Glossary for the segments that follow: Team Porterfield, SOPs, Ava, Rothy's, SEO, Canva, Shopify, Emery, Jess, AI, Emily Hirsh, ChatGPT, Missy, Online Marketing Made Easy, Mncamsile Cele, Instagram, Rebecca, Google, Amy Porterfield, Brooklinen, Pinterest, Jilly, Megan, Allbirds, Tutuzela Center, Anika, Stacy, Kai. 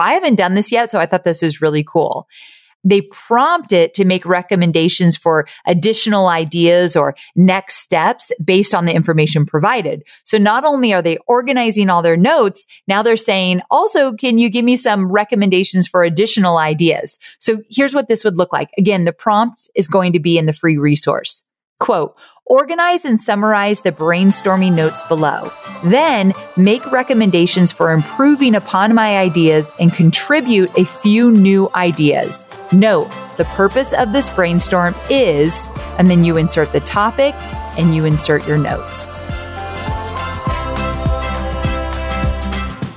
I haven't done this yet, so I thought this was really cool. They prompt it to make recommendations for additional ideas or next steps based on the information provided. So not only are they organizing all their notes, now they're saying, also, can you give me some recommendations for additional ideas? So here's what this would look like. Again, the prompt is going to be in the free resource. Quote, organize and summarize the brainstorming notes below. Then make recommendations for improving upon my ideas and contribute a few new ideas. Note, the purpose of this brainstorm is, and then you insert the topic and you insert your notes.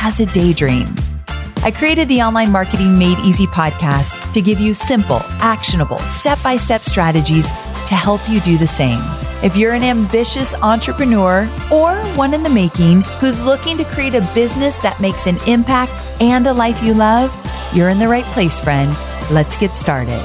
as a daydream. I created the Online Marketing Made Easy podcast to give you simple, actionable, step-by-step strategies to help you do the same. If you're an ambitious entrepreneur or one in the making who's looking to create a business that makes an impact and a life you love, you're in the right place, friend. Let's get started.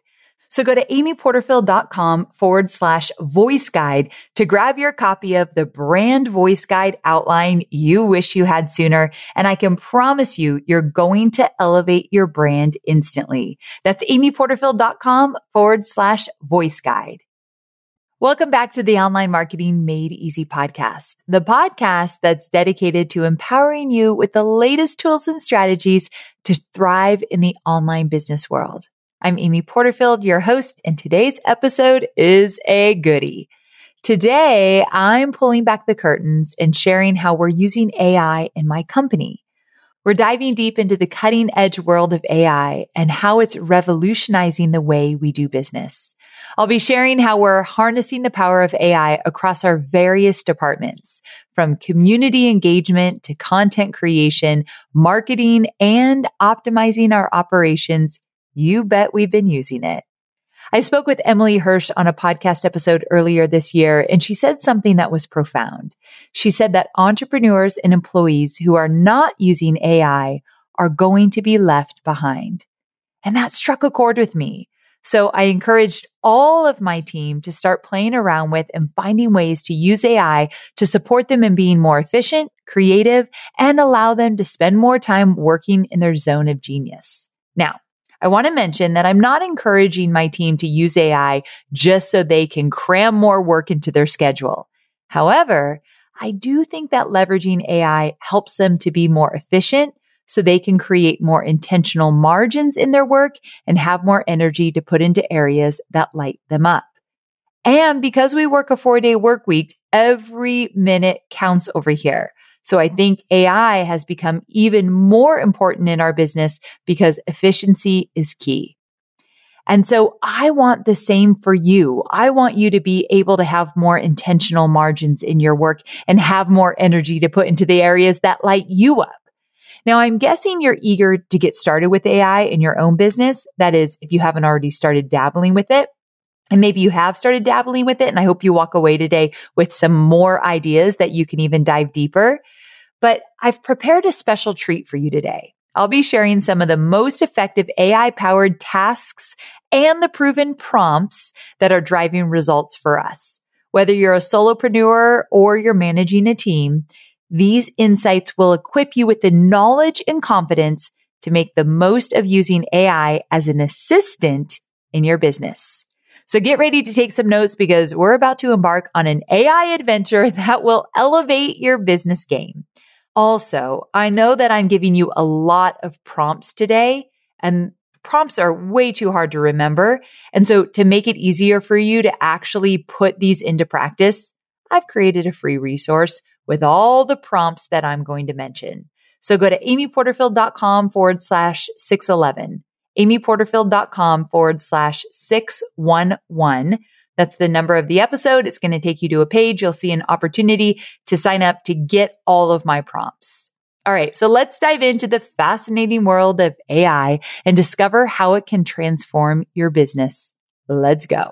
So go to amyporterfield.com/voice guide to grab your copy of the brand voice guide outline you wish you had sooner. And I can promise you, you're going to elevate your brand instantly. That's amyporterfield.com/voice guide. Welcome back to the Online Marketing Made Easy podcast, the podcast that's dedicated to empowering you with the latest tools and strategies to thrive in the online business world. I'm Amy Porterfield, your host, and today's episode is a goodie. Today, I'm pulling back the curtains and sharing how we're using AI in my company. We're diving deep into the cutting-edge world of AI and how it's revolutionizing the way we do business. I'll be sharing how we're harnessing the power of AI across our various departments, from community engagement to content creation, marketing, and optimizing our operations. You bet we've been using it. I spoke with Emily Hirsh on a podcast episode earlier this year, and she said something that was profound. She said that entrepreneurs and employees who are not using AI are going to be left behind. And that struck a chord with me. So I encouraged all of my team to start playing around with and finding ways to use AI to support them in being more efficient, creative, and allow them to spend more time working in their zone of genius. Now, I want to mention that I'm not encouraging my team to use AI just so they can cram more work into their schedule. However, I do think that leveraging AI helps them to be more efficient so they can create more intentional margins in their work and have more energy to put into areas that light them up. And because we work a 4-day work week, every minute counts over here. So I think AI has become even more important in our business because efficiency is key. And so I want the same for you. I want you to be able to have more intentional margins in your work and have more energy to put into the areas that light you up. Now, I'm guessing you're eager to get started with AI in your own business. That is, if you haven't already started dabbling with it. And maybe you have started dabbling with it, and I hope you walk away today with some more ideas that you can even dive deeper. But I've prepared a special treat for you today. I'll be sharing some of the most effective AI-powered tasks and the proven prompts that are driving results for us. Whether you're a solopreneur or you're managing a team, these insights will equip you with the knowledge and confidence to make the most of using AI as an assistant in your business. So get ready to take some notes because we're about to embark on an AI adventure that will elevate your business game. Also, I know that I'm giving you a lot of prompts today, and prompts are way too hard to remember. And so to make it easier for you to actually put these into practice, I've created a free resource with all the prompts that I'm going to mention. So go to amyporterfield.com/611, amyporterfield.com/611. That's the number of the episode. It's going to take you to a page. You'll see an opportunity to sign up to get all of my prompts. All right, so let's dive into the fascinating world of AI and discover how it can transform your business. Let's go.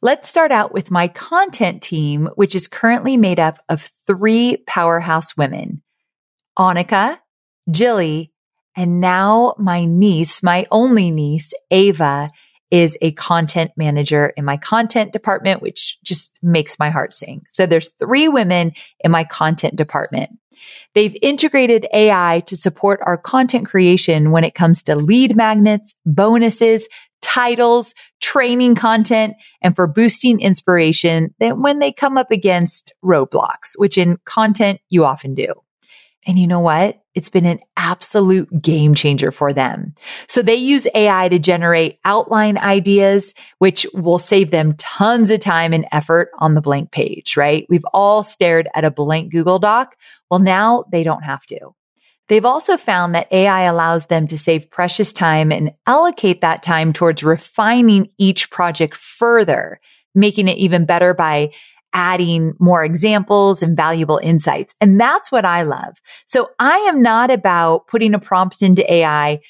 Let's start out with my content team, which is currently made up of three powerhouse women, Anika, Jilly, and now my niece, my only niece, Ava, is a content manager in my content department, which just makes my heart sing. So there's three women in my content department. They've integrated AI to support our content creation when it comes to lead magnets, bonuses, titles, training content, and for boosting inspiration than when they come up against roadblocks, which in content you often do. And you know what? It's been an absolute game changer for them. So they use AI to generate outline ideas, which will save them tons of time and effort on the blank page, right? We've all stared at a blank Google Doc. Well, now they don't have to. They've also found that AI allows them to save precious time and allocate that time towards refining each project further, making it even better by adding more examples and valuable insights. And that's what I love. So I am not about putting a prompt into AI.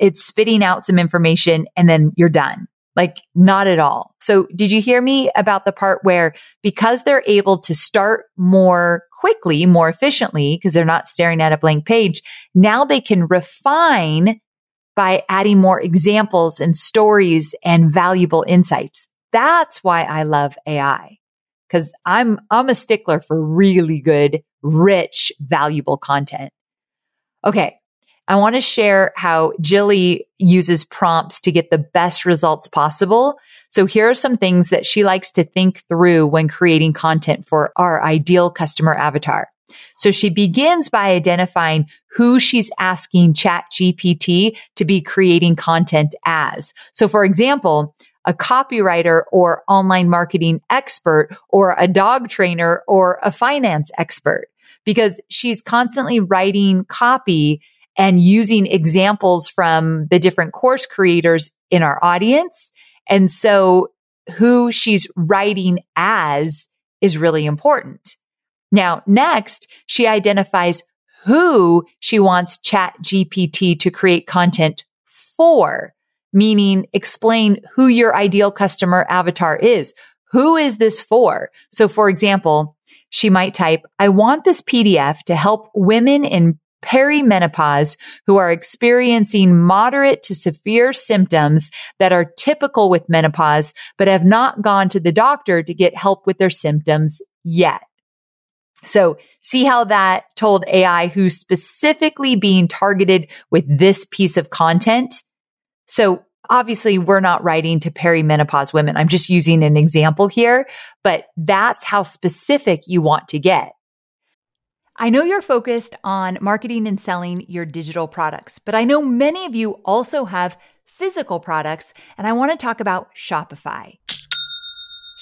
It's spitting out some information and then you're done. Like, not at all. So did you hear me about the part where because they're able to start more quickly, more efficiently, because they're not staring at a blank page, now they can refine by adding more examples and stories and valuable insights. That's why I love AI. Because I'm a stickler for really good, rich, valuable content. Okay, I want to share how Jilly uses prompts to get the best results possible. So here are some things that she likes to think through when creating content for our ideal customer avatar. So she begins by identifying who she's asking ChatGPT to be creating content as. So for example, a copywriter or online marketing expert or a dog trainer or a finance expert, because she's constantly writing copy and using examples from the different course creators in our audience. And so who she's writing as is really important. Now, next, she identifies who she wants ChatGPT to create content for. Meaning explain who your ideal customer avatar is. Who is this for? So for example, she might type, I want this PDF to help women in perimenopause who are experiencing moderate to severe symptoms that are typical with menopause, but have not gone to the doctor to get help with their symptoms yet. So see how that told AI who's specifically being targeted with this piece of content. So obviously we're not writing to perimenopause women. I'm just using an example here, but that's how specific you want to get. I know you're focused on marketing and selling your digital products, but I know many of you also have physical products, and I want to talk about Shopify.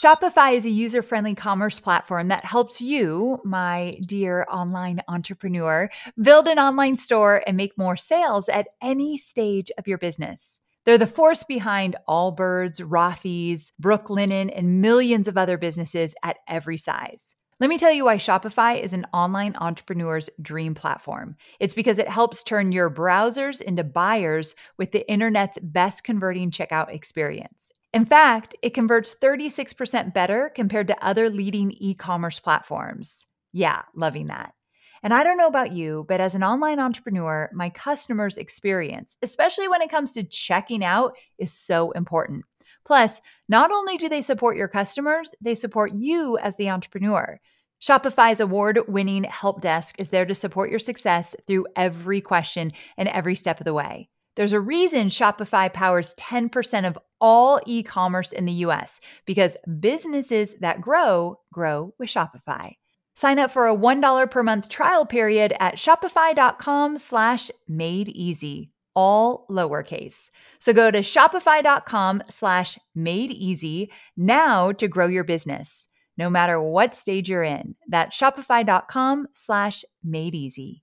Shopify is a user-friendly commerce platform that helps you, my dear online entrepreneur, build an online store and make more sales at any stage of your business. They're the force behind Allbirds, Rothy's, Brooklinen, and millions of other businesses at every size. Let me tell you why Shopify is an online entrepreneur's dream platform. It's because it helps turn your browsers into buyers with the internet's best converting checkout experience. In fact, it converts 36% better compared to other leading e-commerce platforms. Yeah, loving that. And I don't know about you, but as an online entrepreneur, my customers' experience, especially when it comes to checking out, is so important. Plus, not only do they support your customers, they support you as the entrepreneur. Shopify's award-winning help desk is there to support your success through every question and every step of the way. There's a reason Shopify powers 10% of all e-commerce in the US, because businesses that grow with Shopify. Sign up for a $1 per month trial period at shopify.com/made easy, all lowercase. So go to shopify.com/made easy now to grow your business, no matter what stage you're in. That's shopify.com/made easy.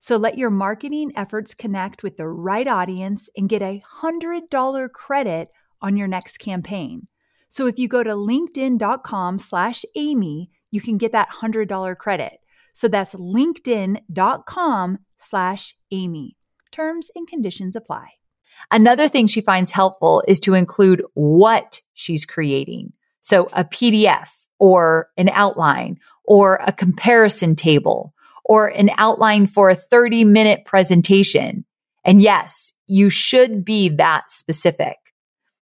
So let your marketing efforts connect with the right audience and get a $100 credit on your next campaign. So if you go to linkedin.com/Amy, you can get that $100 credit. So that's linkedin.com/Amy. Terms and conditions apply. Another thing she finds helpful is to include what she's creating. So a PDF or an outline or a comparison table, or an outline for a 30-minute presentation. And yes, you should be that specific.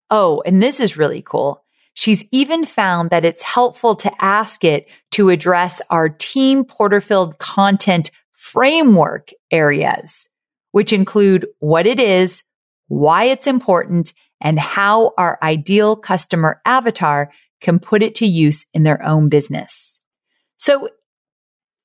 Oh, and this is really cool. She's even found that it's helpful to ask it to address our Team Porterfield content framework areas, which include what it is, why it's important, and how our ideal customer avatar can put it to use in their own business. So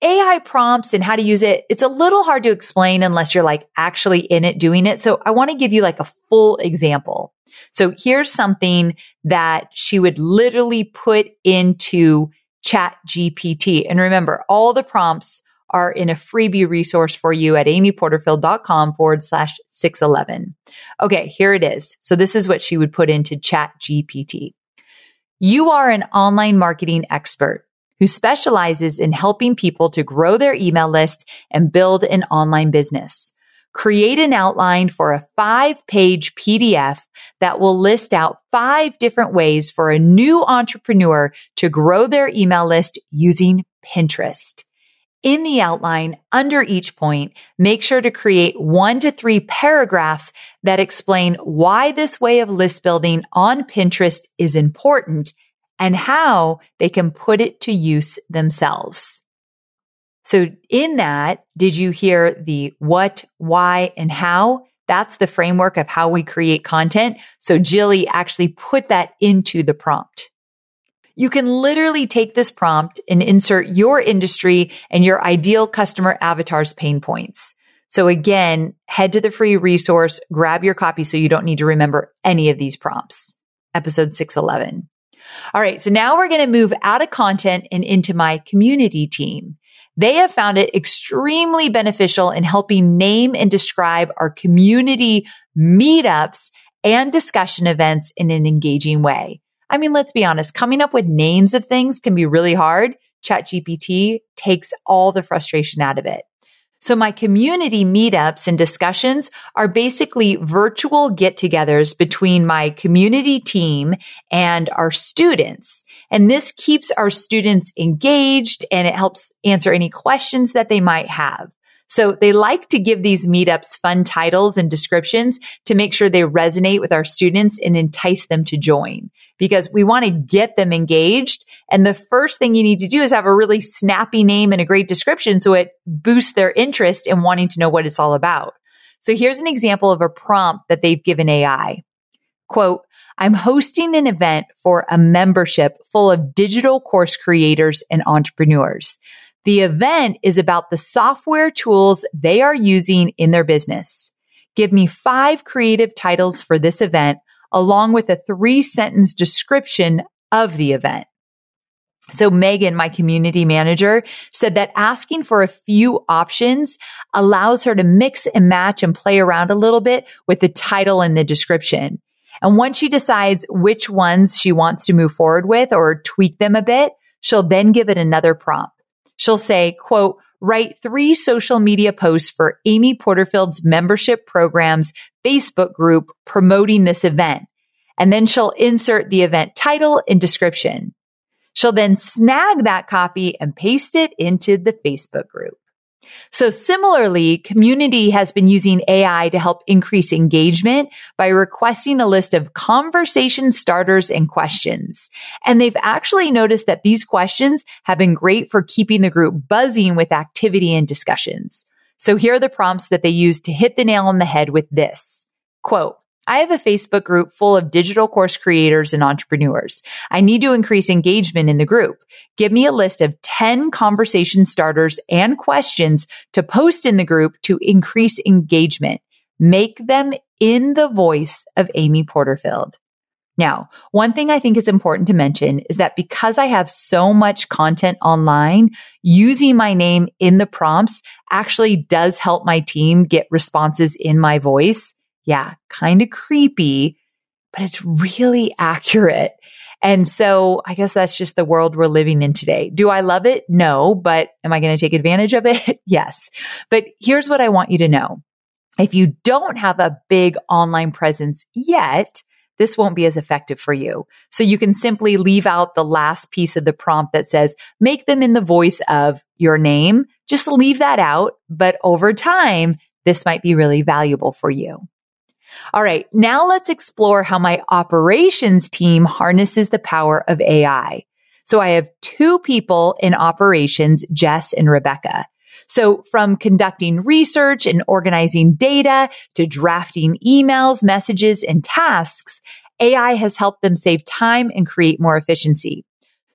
AI prompts and how to use it, it's a little hard to explain unless you're like actually in it doing it. So I want to give you like a full example. So here's something that she would literally put into ChatGPT. And remember, all the prompts are in a freebie resource for you at amyporterfield.com/611. Okay, here it is. So this is what she would put into ChatGPT. You are an online marketing expert who specializes in helping people to grow their email list and build an online business. Create an outline for a 5-page PDF that will list out 5 different ways for a new entrepreneur to grow their email list using Pinterest. In the outline, under each point, make sure to create 1 to 3 paragraphs that explain why this way of list building on Pinterest is important and how they can put it to use themselves. So in that, did you hear the what, why, and how? That's the framework of how we create content. So Jilly actually put that into the prompt. You can literally take this prompt and insert your industry and your ideal customer avatar's pain points. So again, head to the free resource, grab your copy so you don't need to remember any of these prompts. Episode 611. All right, so now we're going to move out of content and into my community team. They have found it extremely beneficial in helping name and describe our community meetups and discussion events in an engaging way. I mean, let's be honest, coming up with names of things can be really hard. ChatGPT takes all the frustration out of it. So my community meetups and discussions are basically virtual get-togethers between my community team and our students. And this keeps our students engaged and it helps answer any questions that they might have. So they like to give these meetups fun titles and descriptions to make sure they resonate with our students and entice them to join, because we want to get them engaged. And the first thing you need to do is have a really snappy name and a great description so it boosts their interest in wanting to know what it's all about. So here's an example of a prompt that they've given AI. Quote, I'm hosting an event for a membership full of digital course creators and entrepreneurs. The event is about the software tools they are using in their business. Give me 5 creative titles for this event, along with a 3-sentence description of the event. So Megan, my community manager, said that asking for a few options allows her to mix and match and play around a little bit with the title and the description. And once she decides which ones she wants to move forward with or tweak them a bit, she'll then give it another prompt. She'll say, quote, write 3 social media posts for Amy Porterfield's membership program's Facebook group promoting this event. And then she'll insert the event title and description. She'll then snag that copy and paste it into the Facebook group. So similarly, community has been using AI to help increase engagement by requesting a list of conversation starters and questions. And they've actually noticed that these questions have been great for keeping the group buzzing with activity and discussions. So here are the prompts that they use to hit the nail on the head with this. Quote, I have a Facebook group full of digital course creators and entrepreneurs. I need to increase engagement in the group. Give me a list of 10 conversation starters and questions to post in the group to increase engagement. Make them in the voice of Amy Porterfield. Now, one thing I think is important to mention is that because I have so much content online, using my name in the prompts actually does help my team get responses in my voice. Yeah, kind of creepy, but it's really accurate. And so I guess that's just the world we're living in today. Do I love it? No, but am I going to take advantage of it? Yes. But here's what I want you to know. If you don't have a big online presence yet, this won't be as effective for you. So you can simply leave out the last piece of the prompt that says, make them in the voice of your name. Just leave that out. But over time, this might be really valuable for you. All right, now let's explore how my operations team harnesses the power of AI. So I have 2 people in operations, Jess and Rebecca. So from conducting research and organizing data to drafting emails, messages, and tasks, AI has helped them save time and create more efficiency.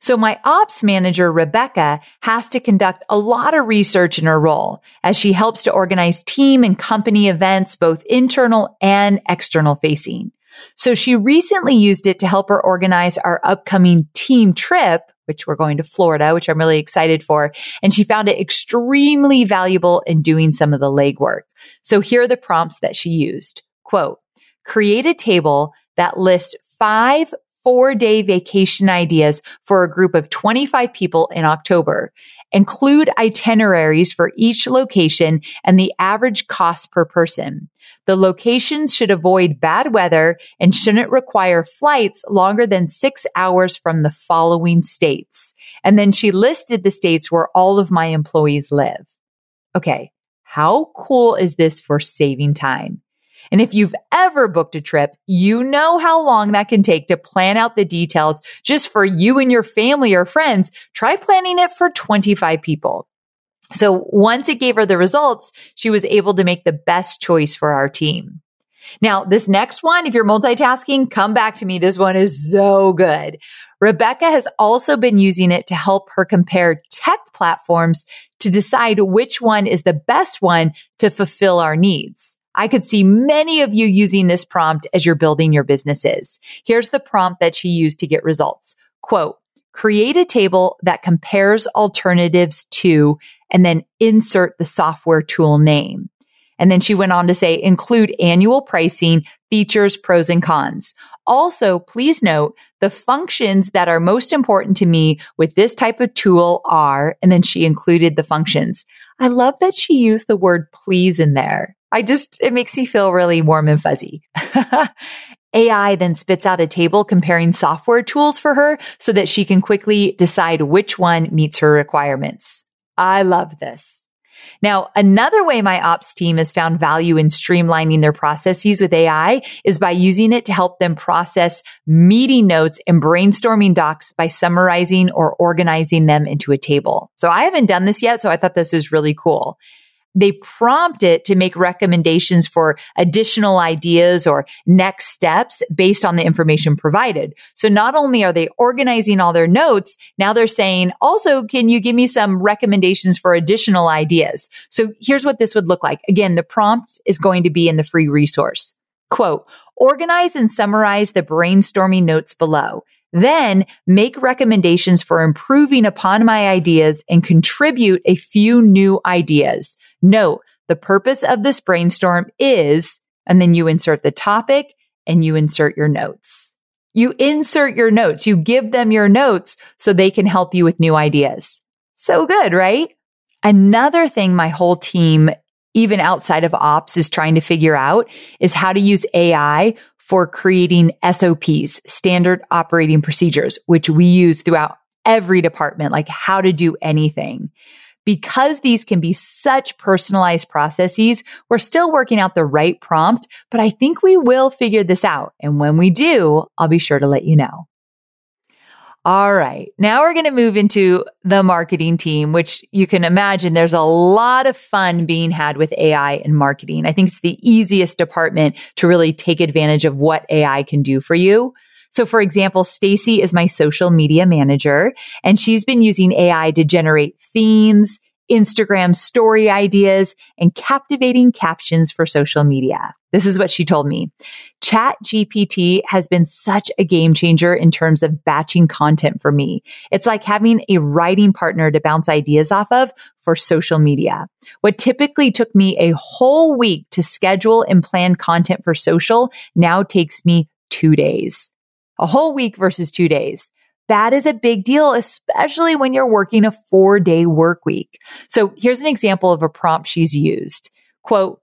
So my ops manager, Rebecca, has to conduct a lot of research in her role as she helps to organize team and company events, both internal and external facing. So she recently used it to help her organize our upcoming team trip, which we're going to Florida, which I'm really excited for. And she found it extremely valuable in doing some of the legwork. So here are the prompts that she used. Quote, create a table that lists 5 4-day vacation ideas for a group of 25 people in October. Include itineraries for each location and the average cost per person. The locations should avoid bad weather and shouldn't require flights longer than 6 hours from the following states. And then she listed the states where all of my employees live. Okay, how cool is this for saving time? And if you've ever booked a trip, you know how long that can take to plan out the details just for you and your family or friends. Try planning it for 25 people. So once it gave her the results, she was able to make the best choice for our team. Now, this next one, if you're multitasking, come back to me. This one is so good. Rebecca has also been using it to help her compare tech platforms to decide which one is the best one to fulfill our needs. I could see many of you using this prompt as you're building your businesses. Here's the prompt that she used to get results. Quote, create a table that compares alternatives to, and then insert the software tool name. And then she went on to say, include annual pricing, features, pros, and cons. Also, please note the functions that are most important to me with this type of tool are, and then she included the functions. I love that she used the word please in there. It makes me feel really warm and fuzzy. AI then spits out a table comparing software tools for her so that she can quickly decide which one meets her requirements. I love this. Now, another way my ops team has found value in streamlining their processes with AI is by using it to help them process meeting notes and brainstorming docs by summarizing or organizing them into a table. So I haven't done this yet, so I thought this was really cool. they prompt it to make recommendations for additional ideas or next steps based on the information provided. So not only are they organizing all their notes, now they're saying, also, can you give me some recommendations for additional ideas? So here's what this would look like. Again, the prompt is going to be in the free resource. Quote, organize and summarize the brainstorming notes below. Then make recommendations for improving upon my ideas and contribute a few new ideas. Note, the purpose of this brainstorm is, and then you insert the topic and you insert your notes. You insert your notes. You give them your notes so they can help you with new ideas. So good, right? Another thing my whole team, even outside of ops, is trying to figure out is how to use AI for creating SOPs, standard operating procedures, which we use throughout every department, like how to do anything. Because these can be such personalized processes, we're still working out the right prompt, but I think we will figure this out. And when we do, I'll be sure to let you know. All right. Now we're going to move into the marketing team, which you can imagine there's a lot of fun being had with AI in marketing. I think it's the easiest department to really take advantage of what AI can do for you. So for example, Stacy is my social media manager, and she's been using AI to generate themes, Instagram story ideas, and captivating captions for social media. This is what she told me. ChatGPT has been such a game changer in terms of batching content for me. It's like having a writing partner to bounce ideas off of for social media. What typically took me a whole week to schedule and plan content for social now takes me 2 days. A whole week versus 2 days. That is a big deal, especially when you're working a 4-day work week. So here's an example of a prompt she's used. Quote,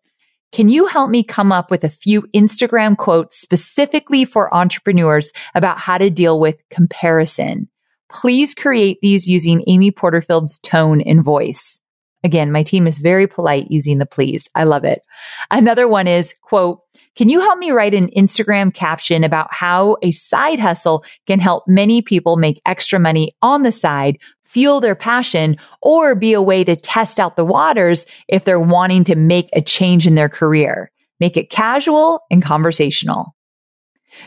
can you help me come up with a few Instagram quotes specifically for entrepreneurs about how to deal with comparison? Please create these using Amy Porterfield's tone and voice. Again, my team is very polite using the please. I love it. Another one is, quote, can you help me write an Instagram caption about how a side hustle can help many people make extra money on the side, fuel their passion, or be a way to test out the waters if they're wanting to make a change in their career? Make it casual and conversational.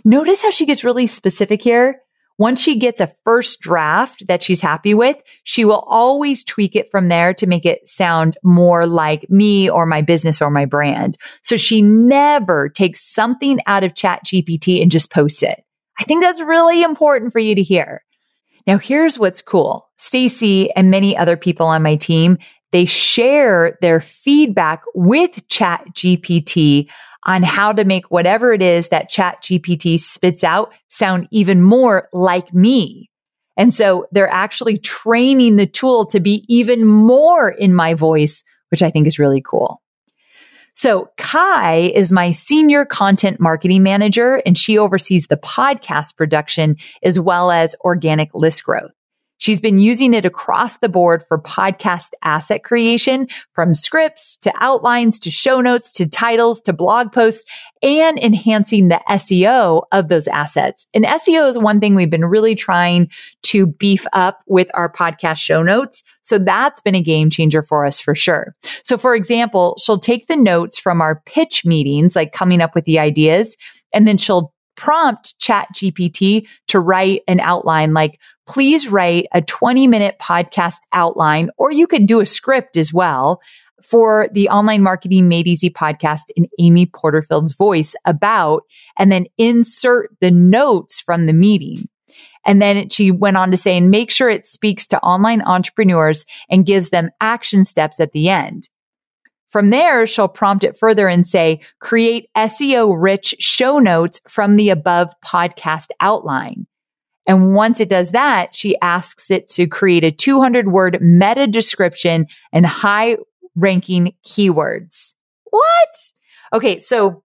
Notice how she gets really specific here. Once she gets a first draft that she's happy with, she will always tweak it from there to make it sound more like me or my business or my brand. So she never takes something out of ChatGPT and just posts it. I think that's really important for you to hear. Now, here's what's cool. Stacy and many other people on my team, they share their feedback with ChatGPT on how to make whatever it is that ChatGPT spits out sound even more like me. And so they're actually training the tool to be even more in my voice, which I think is really cool. So Kai is my senior content marketing manager, and she oversees the podcast production as well as organic list growth. She's been using it across the board for podcast asset creation, from scripts to outlines to show notes to titles to blog posts, and enhancing the SEO of those assets. And SEO is one thing we've been really trying to beef up with our podcast show notes. So that's been a game changer for us for sure. So for example, she'll take the notes from our pitch meetings, like coming up with the ideas, and then she'll prompt ChatGPT to write an outline, like, please write a 20-minute podcast outline, or you could do a script as well, for the Online Marketing Made Easy podcast in Amy Porterfield's voice about, and then insert the notes from the meeting. And then she went on to say, and make sure it speaks to online entrepreneurs and gives them action steps at the end. From there, she'll prompt it further and say, create SEO-rich show notes from the above podcast outline. And once it does that, she asks it to create a 200-word meta description and high-ranking keywords. What? Okay, so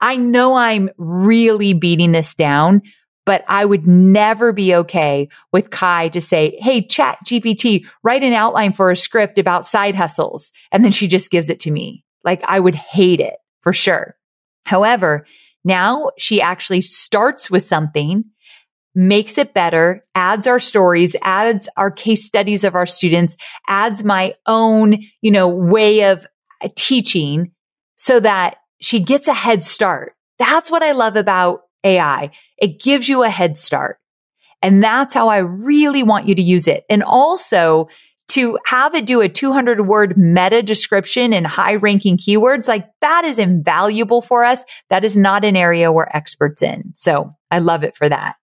I know I'm really beating this down, but I would never be okay with Kai to say, hey, ChatGPT, write an outline for a script about side hustles. And then she just gives it to me. Like, I would hate it for sure. However, now she actually starts with something, makes it better, adds our stories, adds our case studies of our students, adds my own, way of teaching so that she gets a head start. That's what I love about AI. It gives you a head start. And that's how I really want you to use it. And also to have it do a 200-word meta description and high-ranking keywords, like that is invaluable for us. That is not an area we're experts in. So I love it for that.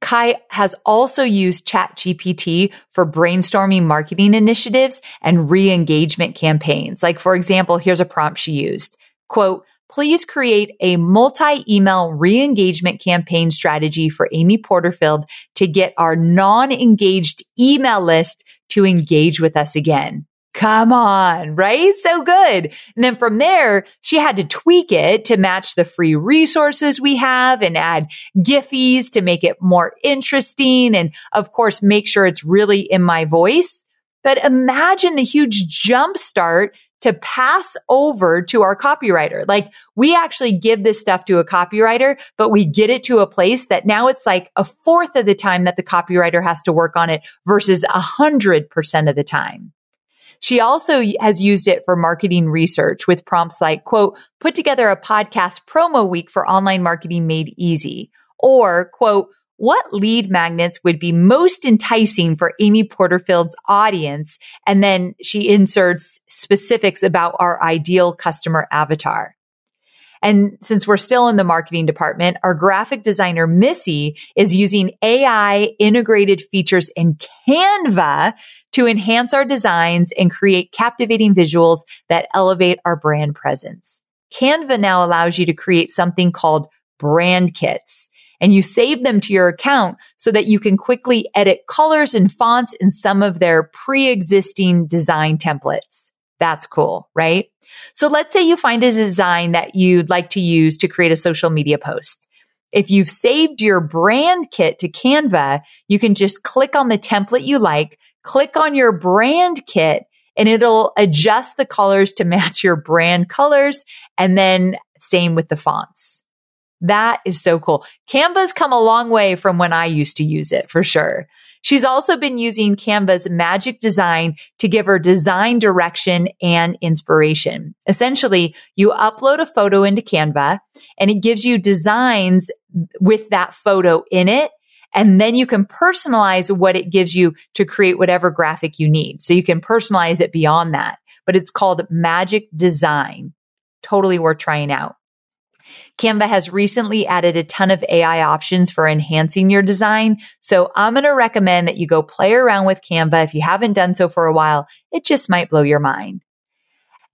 Kai has also used ChatGPT for brainstorming marketing initiatives and re-engagement campaigns. Like, for example, here's a prompt she used. Quote, please create a multi-email re-engagement campaign strategy for Amy Porterfield to get our non-engaged email list to engage with us again. Come on, right? So good. And then from there, she had to tweak it to match the free resources we have and add giffies to make it more interesting. And of course, make sure it's really in my voice. But imagine the huge jump start to pass over to our copywriter. Like, we actually give this stuff to a copywriter, but we get it to a place that now it's like a fourth of the time that the copywriter has to work on it versus 100% of the time. She also has used it for marketing research with prompts like, quote, put together a podcast promo week for online marketing made easy, or quote, what lead magnets would be most enticing for Amy Porterfield's audience? And then she inserts specifics about our ideal customer avatar. And since we're still in the marketing department, our graphic designer, Missy, is using AI integrated features in Canva to enhance our designs and create captivating visuals that elevate our brand presence. Canva now allows you to create something called brand kits, and you save them to your account so that you can quickly edit colors and fonts in some of their pre-existing design templates. That's cool, right? So let's say you find a design that you'd like to use to create a social media post. If you've saved your brand kit to Canva, you can just click on the template you like, click on your brand kit, and it'll adjust the colors to match your brand colors. And then same with the fonts. That is so cool. Canva's come a long way from when I used to use it, for sure. She's also been using Canva's magic design to give her design direction and inspiration. Essentially, you upload a photo into Canva and it gives you designs with that photo in it. And then you can personalize what it gives you to create whatever graphic you need. So you can personalize it beyond that, but it's called magic design. Totally worth trying out. Canva has recently added a ton of AI options for enhancing your design. So I'm going to recommend that you go play around with Canva. If you haven't done so for a while, it just might blow your mind.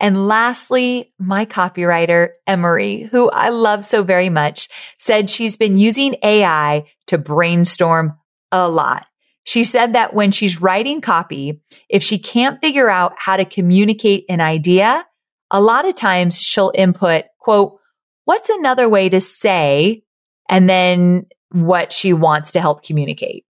And lastly, my copywriter, Emery, who I love so very much, said she's been using AI to brainstorm a lot. She said that when she's writing copy, if she can't figure out how to communicate an idea, a lot of times she'll input, quote, what's another way to say, and then what she wants to help communicate.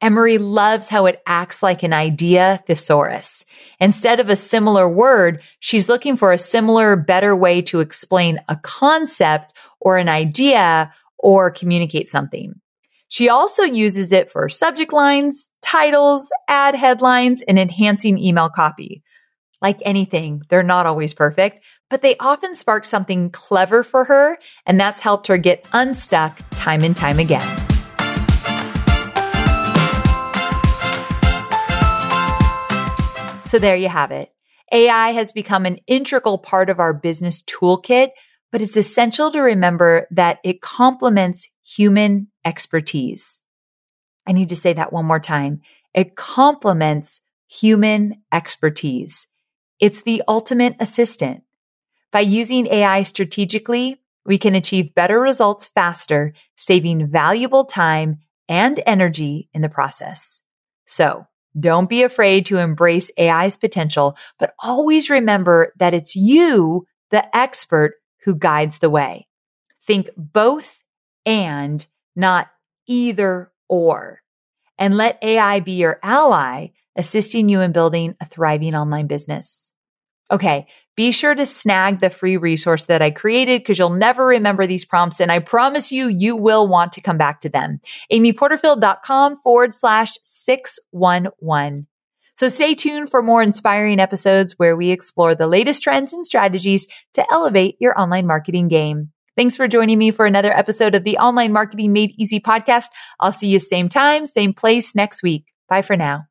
Emery loves how it acts like an idea thesaurus. Instead of a similar word, she's looking for a similar, better way to explain a concept or an idea or communicate something. She also uses it for subject lines, titles, ad headlines, and enhancing email copy. Like anything, they're not always perfect, but they often spark something clever for her, and that's helped her get unstuck time and time again. So there you have it. AI has become an integral part of our business toolkit, but it's essential to remember that it complements human expertise. I need to say that one more time. It complements human expertise. It's the ultimate assistant. By using AI strategically, we can achieve better results faster, saving valuable time and energy in the process. So don't be afraid to embrace AI's potential, but always remember that it's you, the expert, who guides the way. Think both and, not either or. And let AI be your ally, assisting you in building a thriving online business. Okay, be sure to snag the free resource that I created because you'll never remember these prompts, and I promise you, you will want to come back to them. amyporterfield.com/611. So stay tuned for more inspiring episodes where we explore the latest trends and strategies to elevate your online marketing game. Thanks for joining me for another episode of the Online Marketing Made Easy podcast. I'll see you same time, same place next week. Bye for now.